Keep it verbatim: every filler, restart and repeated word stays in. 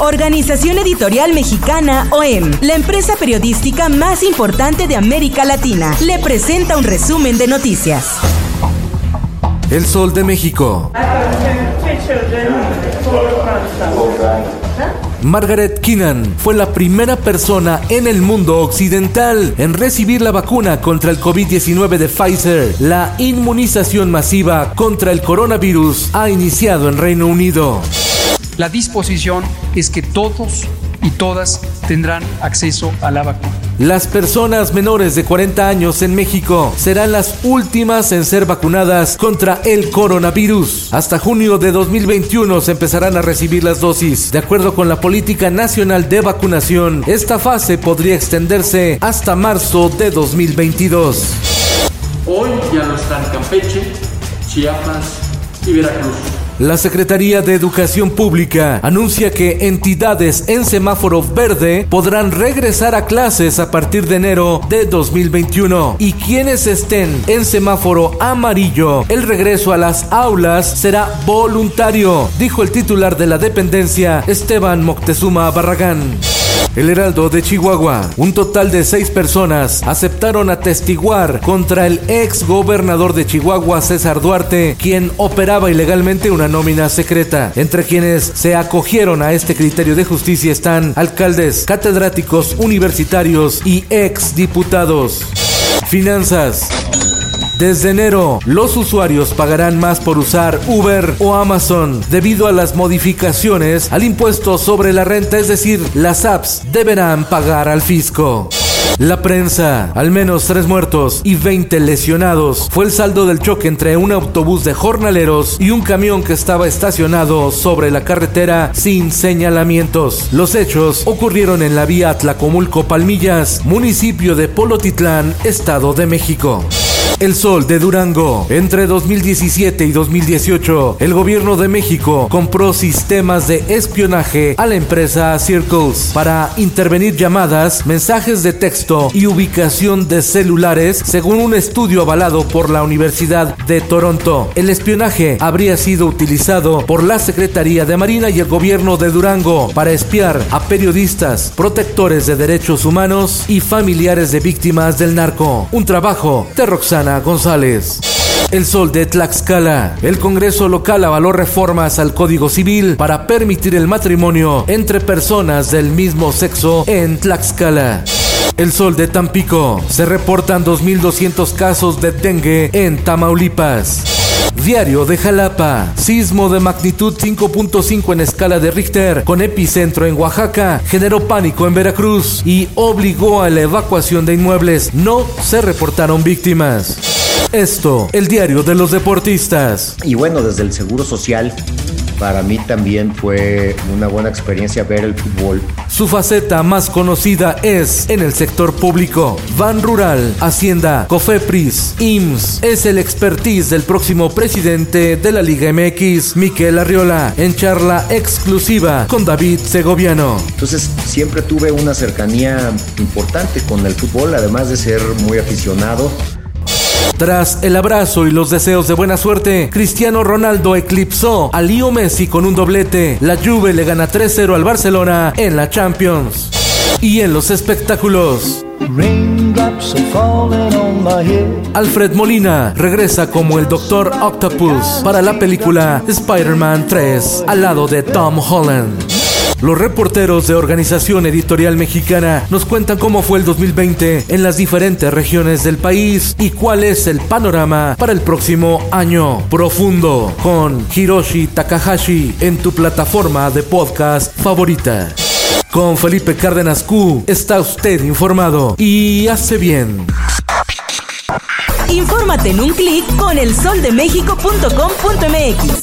Organización Editorial Mexicana, O E M, la empresa periodística más importante de América Latina, le presenta un resumen de noticias. El Sol de México. Margaret Keenan fue la primera persona en el mundo occidental en recibir la vacuna contra el covid diecinueve de Pfizer. La inmunización masiva contra el coronavirus ha iniciado en Reino Unido. La disposición es que todos y todas tendrán acceso a la vacuna. Las personas menores de cuarenta años en México serán las últimas en ser vacunadas contra el coronavirus. Hasta junio de dos mil veintiuno se empezarán a recibir las dosis. De acuerdo con la Política Nacional de Vacunación, esta fase podría extenderse hasta marzo de dos mil veintidós. Hoy ya no están Campeche, Chiapas y Veracruz. La Secretaría de Educación Pública anuncia que entidades en semáforo verde podrán regresar a clases a partir de enero de dos mil veintiuno, y quienes estén en semáforo amarillo, el regreso a las aulas será voluntario, dijo el titular de la dependencia, Esteban Moctezuma Barragán. El Heraldo de Chihuahua. Un total de seis personas aceptaron atestiguar contra el ex gobernador de Chihuahua, César Duarte, quien operaba ilegalmente una nómina secreta. Entre quienes se acogieron a este criterio de justicia están alcaldes, catedráticos, universitarios y ex diputados. Finanzas. Desde enero, los usuarios pagarán más por usar Uber o Amazon debido a las modificaciones al impuesto sobre la renta, es decir, las apps deberán pagar al fisco. La prensa. Al menos tres muertos y veinte lesionados fue el saldo del choque entre un autobús de jornaleros y un camión que estaba estacionado sobre la carretera sin señalamientos. Los hechos ocurrieron en la vía Tlacomulco-Palmillas, municipio de Polotitlán, Estado de México. El Sol de Durango. Entre dos mil diecisiete y dos mil dieciocho, el gobierno de México compró sistemas de espionaje a la empresa Circles para intervenir llamadas, mensajes de texto y ubicación de celulares, según un estudio avalado por la Universidad de Toronto. El espionaje habría sido utilizado por la Secretaría de Marina y el gobierno de Durango para espiar a periodistas, protectores de derechos humanos y familiares de víctimas del narco. Un trabajo de Roxana González. El Sol de Tlaxcala. El Congreso local avaló reformas al Código Civil para permitir el matrimonio entre personas del mismo sexo en Tlaxcala. El Sol de Tampico. Se reportan dos mil doscientos casos de dengue en Tamaulipas. Diario de Jalapa. Sismo de magnitud cinco punto cinco en escala de Richter, con epicentro en Oaxaca, generó pánico en Veracruz y obligó a la evacuación de inmuebles. No se reportaron víctimas. Esto, el diario de los deportistas. Y bueno, desde el Seguro Social, para mí también fue una buena experiencia ver el fútbol. Su faceta más conocida es en el sector público. Banrural, Hacienda, Cofepris, I M S S. Es el expertise del próximo presidente de la Liga M X, Mikel Arriola, en charla exclusiva con David Segoviano. Entonces, siempre tuve una cercanía importante con el fútbol, además de ser muy aficionado. Tras el abrazo y los deseos de buena suerte, Cristiano Ronaldo eclipsó a Leo Messi con un doblete. La Juve le gana tres cero al Barcelona en la Champions. Y en los espectáculos. Alfred Molina regresa como el doctor Octopus para la película Spider-Man tres, al lado de Tom Holland. Los reporteros de Organización Editorial Mexicana nos cuentan cómo fue el dos mil veinte en las diferentes regiones del país y cuál es el panorama para el próximo año. Profundo con Hiroshi Takahashi en tu plataforma de podcast favorita. Con Felipe Cárdenas Q está usted informado y hace bien. Infórmate en un clic con el sol de méxico punto com punto m x.